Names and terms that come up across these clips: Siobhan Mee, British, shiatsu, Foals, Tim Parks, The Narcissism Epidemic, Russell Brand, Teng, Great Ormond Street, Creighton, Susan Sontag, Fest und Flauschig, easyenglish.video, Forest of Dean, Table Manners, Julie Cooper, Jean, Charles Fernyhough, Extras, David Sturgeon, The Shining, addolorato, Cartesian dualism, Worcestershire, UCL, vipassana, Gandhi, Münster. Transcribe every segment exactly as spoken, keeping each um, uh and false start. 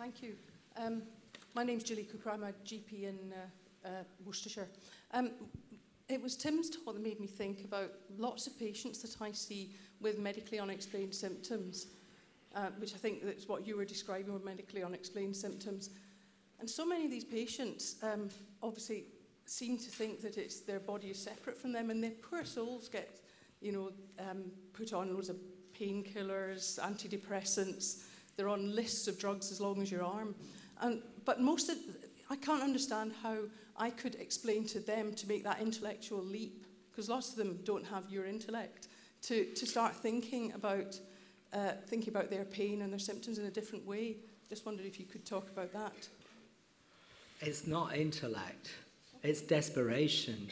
Thank you. Um, my name's Julie Cooper. I'm a G P in uh, uh, Worcestershire. Um, it was Tim's talk that made me think about lots of patients that I see with medically unexplained symptoms, uh, which I think that's what you were describing with medically unexplained symptoms. And so many of these patients um, obviously seem to think that it's their body is separate from them, and their poor souls get, you know, um, put on loads of painkillers, antidepressants. They're on lists of drugs as long as your arm. And, but most of, I can't understand how I could explain to them to make that intellectual leap, because lots of them don't have your intellect, to, to start thinking about uh, thinking about their pain and their symptoms in a different way. Just wondered if you could talk about that. It's not intellect. It's desperation.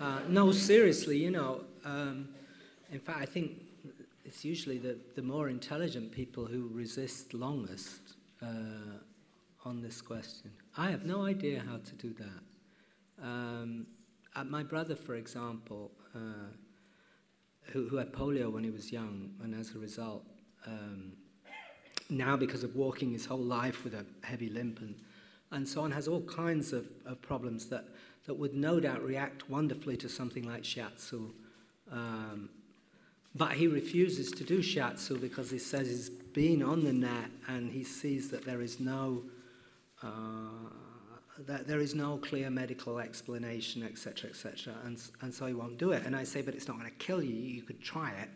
Uh, no, seriously, you know, um, in fact, I think it's usually the, the more intelligent people who resist longest uh, on this question. I have no idea how to do that. Um, uh, my brother, for example, uh, who, who had polio when he was young, and as a result, um, now because of walking his whole life with a heavy limp and, and so on, has all kinds of, of problems that, that would no doubt react wonderfully to something like shiatsu. Um, but he refuses to do shiatsu because he says he's been on the net and he sees that there is no uh, that there is no clear medical explanation, et cetera, et cetera, and and so he won't do it. And I say, but it's not going to kill you. You could try it.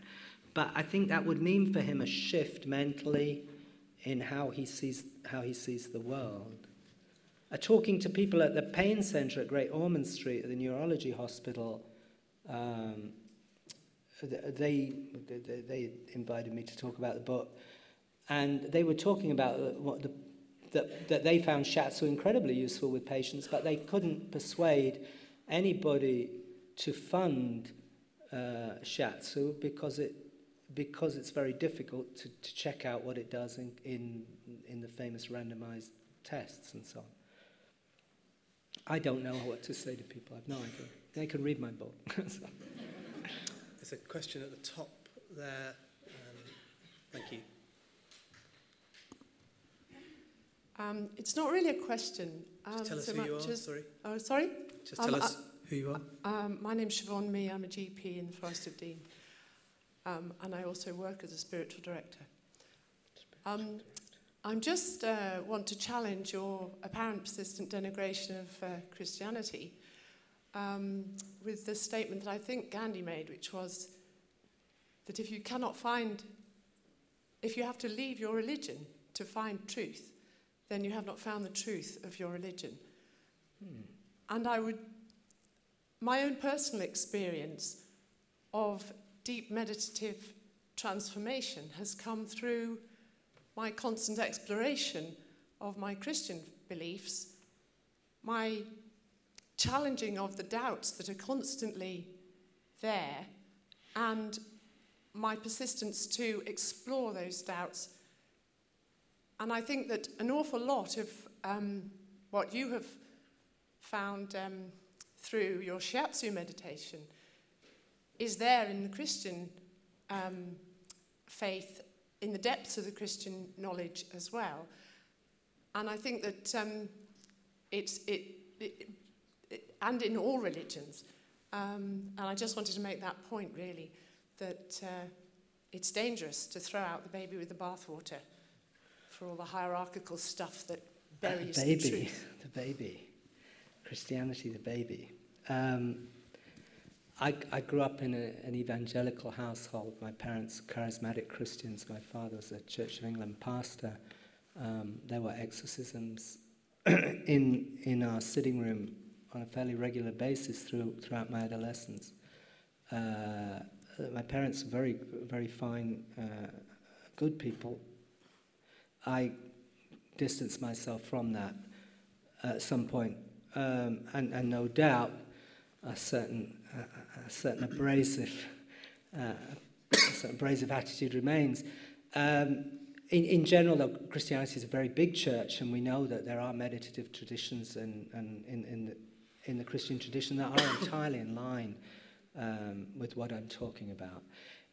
But I think that would mean for him a shift mentally in how he sees how he sees the world. Uh, talking to people at the pain centre at Great Ormond Street at the neurology hospital, um, they, they they invited me to talk about the book, and they were talking about what the that that they found shiatsu incredibly useful with patients, but they couldn't persuade anybody to fund uh, shiatsu because it because it's very difficult to, to check out what it does in in in the famous randomised tests and so on. I don't know what to say to people. I've no idea. They can read my book. So. There's a question at the top there. Um, thank you. Um, it's not really a question. Um, Just tell us so who you are. As, sorry. Oh, sorry. Just tell um, us uh, who you are. Um, my name's Siobhan Mee. I'm a G P in the Forest of Dean, um, and I also work as a spiritual director. Um, I'm just uh, want to challenge your apparent persistent denigration of uh, Christianity um, with the statement that I think Gandhi made, which was that if you cannot find, if you have to leave your religion to find truth, then you have not found the truth of your religion. Hmm. And I would, my own personal experience of deep meditative transformation has come through my constant exploration of my Christian beliefs, my challenging of the doubts that are constantly there, and my persistence to explore those doubts. And I think that an awful lot of um, what you have found um, through your shiatsu meditation is there in the Christian um, faith, in the depths of the Christian knowledge as well. And I think that um, it's, it, it, it, and in all religions, um, and I just wanted to make that point really, that uh, it's dangerous to throw out the baby with the bathwater for all the hierarchical stuff that buries uh, the baby, the truth. The baby, Christianity, the baby. Um, I, I grew up in a, an evangelical household. My parents were charismatic Christians. My father was a Church of England pastor. Um, there were exorcisms in in our sitting room on a fairly regular basis through, throughout my adolescence. Uh, my parents were very, very fine, uh, good people. I distanced myself from that at some point, um, and, and no doubt a certain... Uh, a certain abrasive, uh, a certain abrasive attitude remains. Um, in, in general, though, Christianity is a very big church, and we know that there are meditative traditions and, and in, in, the, in the Christian tradition that are entirely in line um, with what I'm talking about.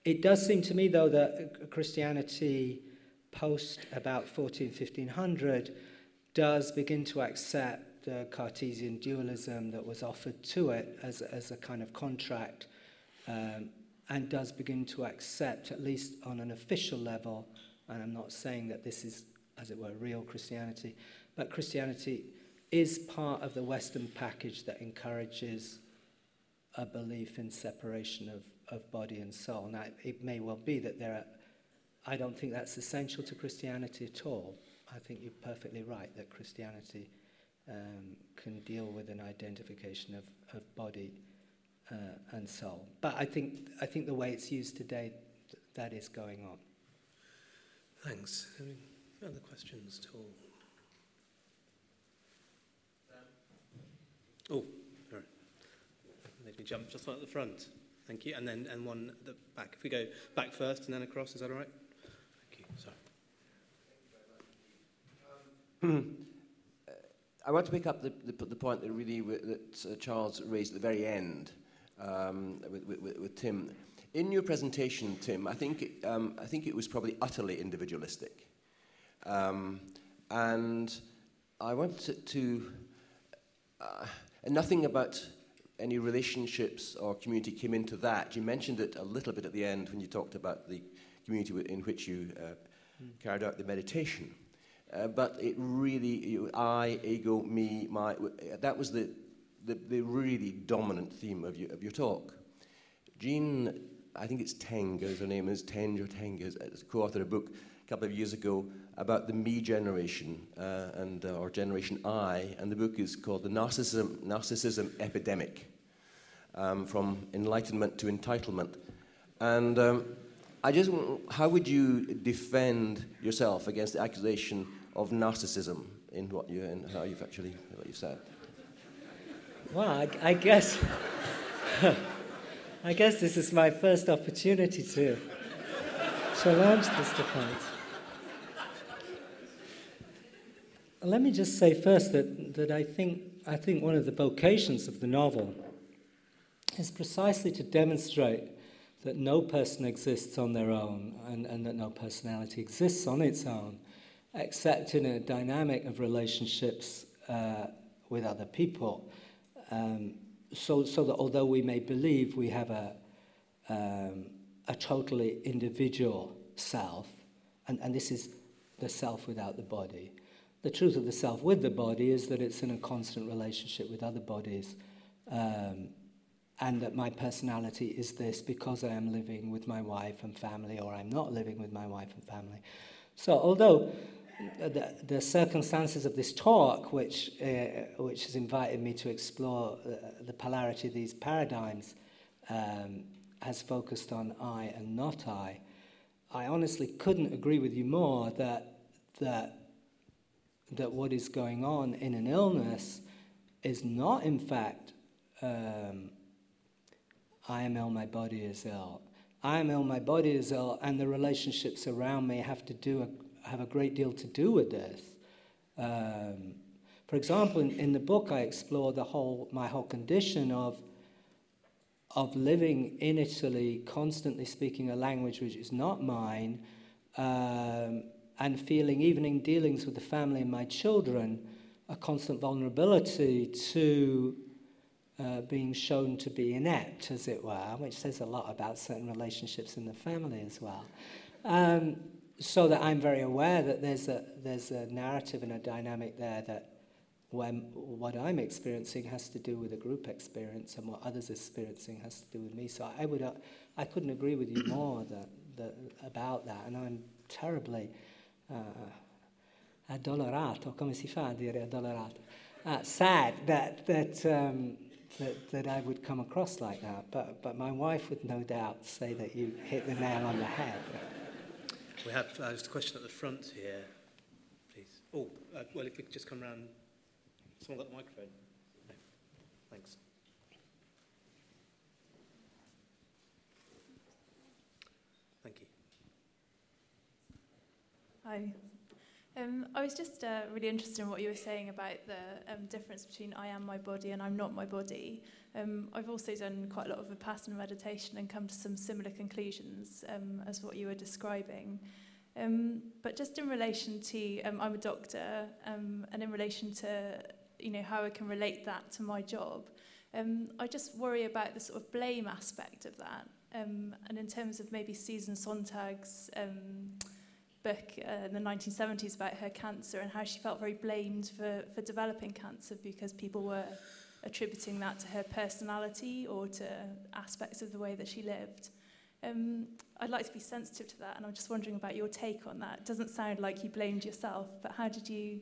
It does seem to me, though, that Christianity post about fourteen fifteen hundred does begin to accept the Cartesian dualism that was offered to it as, as a kind of contract, um, and does begin to accept, at least on an official level, and I'm not saying that this is, as it were, real Christianity, but Christianity is part of the Western package that encourages a belief in separation of, of body and soul. Now, it may well be that there are, I don't think that's essential to Christianity at all. I think you're perfectly right that Christianity um, can deal with an identification of, of body uh, and soul. But I think I think the way it's used today, th- that is going on. Thanks. Any other questions at all? Oh, all right. Make me jump just like the front. Thank you. And then and one at the back. If we go back first and then across, is that all right? Sorry. Um, uh, I want to pick up the, the, the point that really w- that uh, Charles raised at the very end um, with, with, with Tim. In your presentation, Tim, I think it, um, I think it was probably utterly individualistic, um, and I wanted to uh, and nothing about any relationships or community came into that. You mentioned it a little bit at the end when you talked about the community in which you uh, mm. carried out the meditation. Uh, but it really, you, I, ego, me, my, that was the, the, the really dominant theme of your, of your talk. Jean, I think it's Teng, as her name is, Teng or Teng, is co-authored a book a couple of years ago about the me generation, uh, and uh, or generation I, and the book is called The Narcissism, Narcissism Epidemic, um, From Enlightenment to Entitlement. And... Um, I just, how would you defend yourself against the accusation of narcissism in what you and how you've actually what you've said? Well, I, I guess, I guess this is my first opportunity to challenge this defense. Let me just say first that that I think I think one of the vocations of the novel is precisely to demonstrate that no person exists on their own, and, and that no personality exists on its own, except in a dynamic of relationships uh, with other people. Um, so, so that although we may believe we have a um, a totally individual self, and, and this is the self without the body, the truth of the self with the body is that it's in a constant relationship with other bodies, um, and that my personality is this because I am living with my wife and family, or I'm not living with my wife and family. So although the, the circumstances of this talk, which uh, which has invited me to explore uh, the polarity of these paradigms, um, has focused on I and not I, I honestly couldn't agree with you more that that that what is going on in an illness is not, in fact, um, I am ill, my body is ill. I am ill, my body is ill, and the relationships around me have to do a, have a great deal to do with this. Um, for example, in, in the book, I explore the whole my whole condition of of living in Italy, constantly speaking a language which is not mine, um, and feeling, even in dealings with the family and my children, a constant vulnerability to Uh, being shown to be inept, as it were, which says a lot about certain relationships in the family as well. Um, so that I'm very aware that there's a there's a narrative and a dynamic there that when what I'm experiencing has to do with a group experience, and what others are experiencing has to do with me. So I would uh, I couldn't agree with you more that, that about that, and I'm terribly uh, addolorato. Come si fa a dire addolorato? Uh, sad that that. Um, That, that I would come across like that, but but my wife would no doubt say that you hit the nail on the head. We have uh, just a question at the front here, please. Oh, uh, well, if we could just come round. Someone got the microphone? No. Thanks. Thank you. Hi. Um, I was just uh, really interested in what you were saying about the um, difference between I am my body and I'm not my body. Um, I've also done quite a lot of Vipassana meditation and come to some similar conclusions um, as what you were describing. Um, but just in relation to, um, I'm a doctor, um, and in relation to, you know, how I can relate that to my job, um, I just worry about the sort of blame aspect of that. Um, and in terms of maybe Susan Sontag's um, book uh, in the nineteen seventies about her cancer and how she felt very blamed for, for developing cancer because people were attributing that to her personality or to aspects of the way that she lived. Um, I'd like to be sensitive to that, and I'm just wondering about your take on that. It doesn't sound like you blamed yourself, but how did you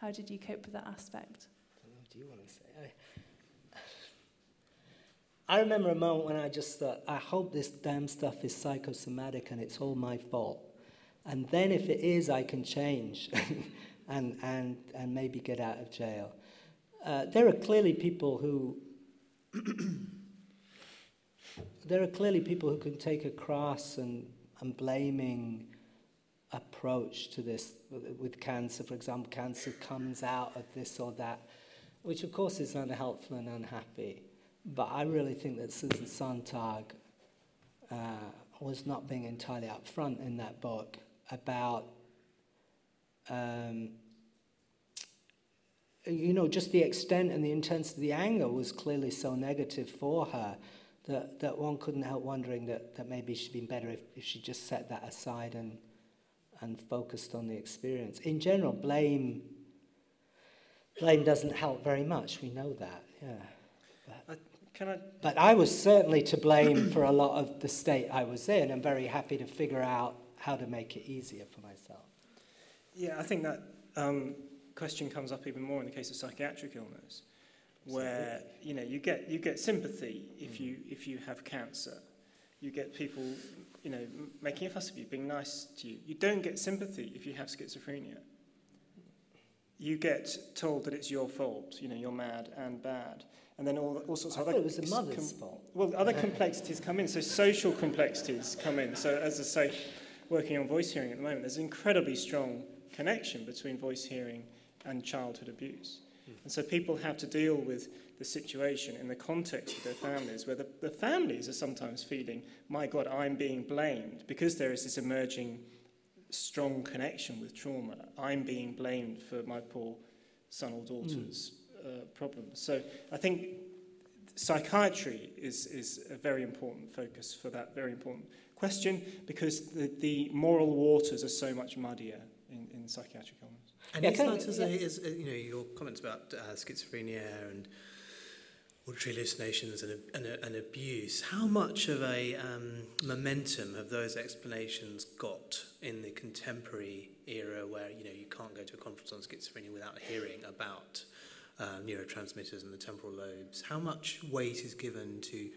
how did you cope with that aspect? I don't know, do you want to say? I, I remember a moment when I just thought, I hope this damn stuff is psychosomatic and it's all my fault. And then if it is, I can change and, and, and maybe get out of jail. Uh, there are clearly people who... There are clearly people who can take a cross and, and blaming approach to this with cancer. For example, cancer comes out of this or that, which of course is unhelpful and unhappy. But I really think that Susan Sontag uh, was not being entirely upfront in that book about, um, you know, just the extent and the intensity of the anger was clearly so negative for her That, that one couldn't help wondering that, that maybe she'd been better if, if she just set that aside and and focused on the experience. In general, blame blame doesn't help very much. We know that, yeah. But, uh, can I? But I was certainly to blame for a lot of the state I was in, and very happy to figure out how to make it easier for myself. Yeah, I think that um, question comes up even more in the case of psychiatric illness, where you know you get you get sympathy if you if you have cancer. You get people you know m- making a fuss of you, being nice to you. You don't get sympathy if you have schizophrenia. You get told that it's your fault, you know you're mad and bad, and then all, all sorts of I other thought it was the mother's com- fault. Well, other complexities come in, so social complexities come in. So as I say, working on voice hearing at the moment, there's an incredibly strong connection between voice hearing and childhood abuse. And so people have to deal with the situation in the context of their families, where the, the families are sometimes feeling, my God, I'm being blamed, because there is this emerging strong connection with trauma. I'm being blamed for my poor son or daughter's mm. uh, problems. So I think psychiatry is, is a very important focus for that very important question, because the, the moral waters are so much muddier in, in psychiatric illness. And yeah, is that as yeah. a, is, you know, your comments about uh, schizophrenia and auditory hallucinations and, and, and abuse, how much of a um, momentum have those explanations got in the contemporary era where, you know, you can't go to a conference on schizophrenia without hearing about uh, neurotransmitters and the temporal lobes? How much weight is given to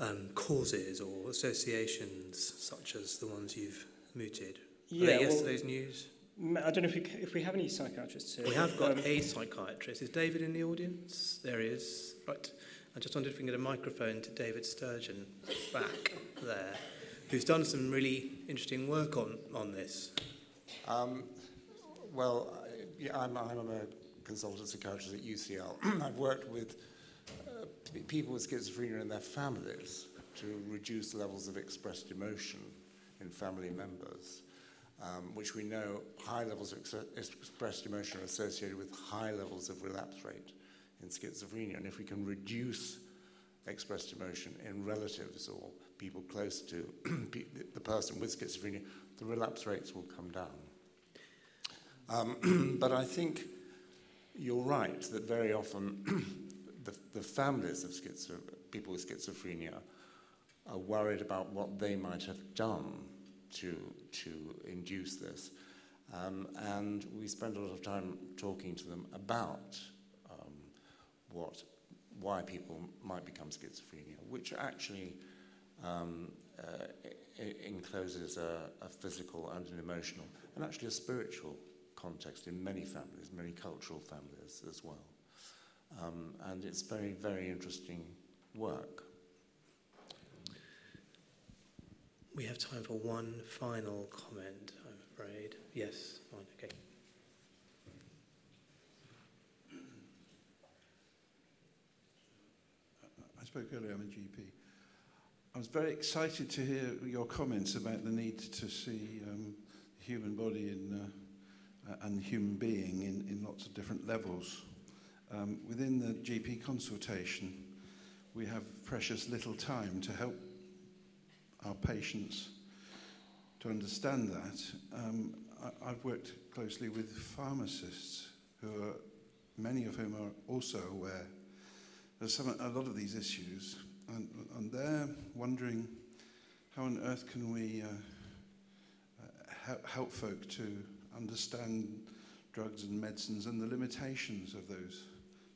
um, causes or associations such as the ones you've mooted? Yeah, well, yesterday's news? I don't know if we, if we have any psychiatrists here. We have got um, a psychiatrist. Is David in the audience? There he is. Right. I just wondered if we can get a microphone to David Sturgeon back there, who's done some really interesting work on, on this. Um, well, I, yeah, I'm, I'm a consultant psychiatrist at U C L. I've worked with uh, p- people with schizophrenia and their families to reduce levels of expressed emotion in family members. Um, which we know high levels of ex- expressed emotion are associated with high levels of relapse rate in schizophrenia. And if we can reduce expressed emotion in relatives or people close to the person with schizophrenia, the relapse rates will come down. Um, but I think you're right that very often the, the families of schizo- people with schizophrenia are worried about what they might have done to to induce this. Um, and we spend a lot of time talking to them about um, what why people might become schizophrenia, which actually um, uh, encloses a, a physical and an emotional and actually a spiritual context in many families, many cultural families as well. Um, and it's very, very interesting work. We have time for one final comment, I'm afraid. Yes, fine, okay. I spoke earlier, I'm a G P. I was very excited to hear your comments about the need to see um, the human body in, uh, and human being in, in lots of different levels. Um, within the G P consultation, we have precious little time to help our patients to understand that. Um, I, I've worked closely with pharmacists, who are, many of whom are also aware of some, a lot of these issues, and, and they're wondering how on earth can we uh, uh, help folk to understand drugs and medicines and the limitations of those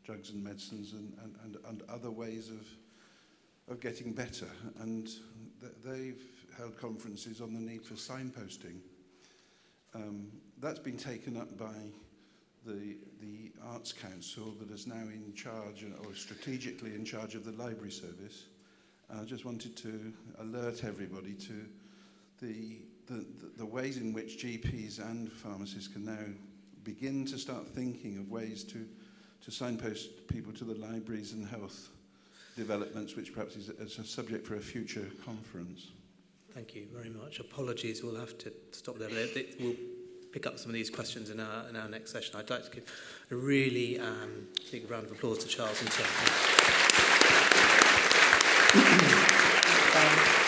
drugs and medicines and, and, and, and other ways of of getting better. And th- they've held conferences on the need for signposting. Um, that's been taken up by the the Arts Council, that is now in charge, or strategically in charge, of the library service. And I just wanted to alert everybody to the, the, the ways in which G Ps and pharmacists can now begin to start thinking of ways to, to signpost people to the libraries and health developments, which perhaps is a, is a subject for a future conference. Thank you very much. Apologies, we'll have to stop there. We'll pick up some of these questions in our, in our next session. I'd like to give a really um, big round of applause to Charles and Tim.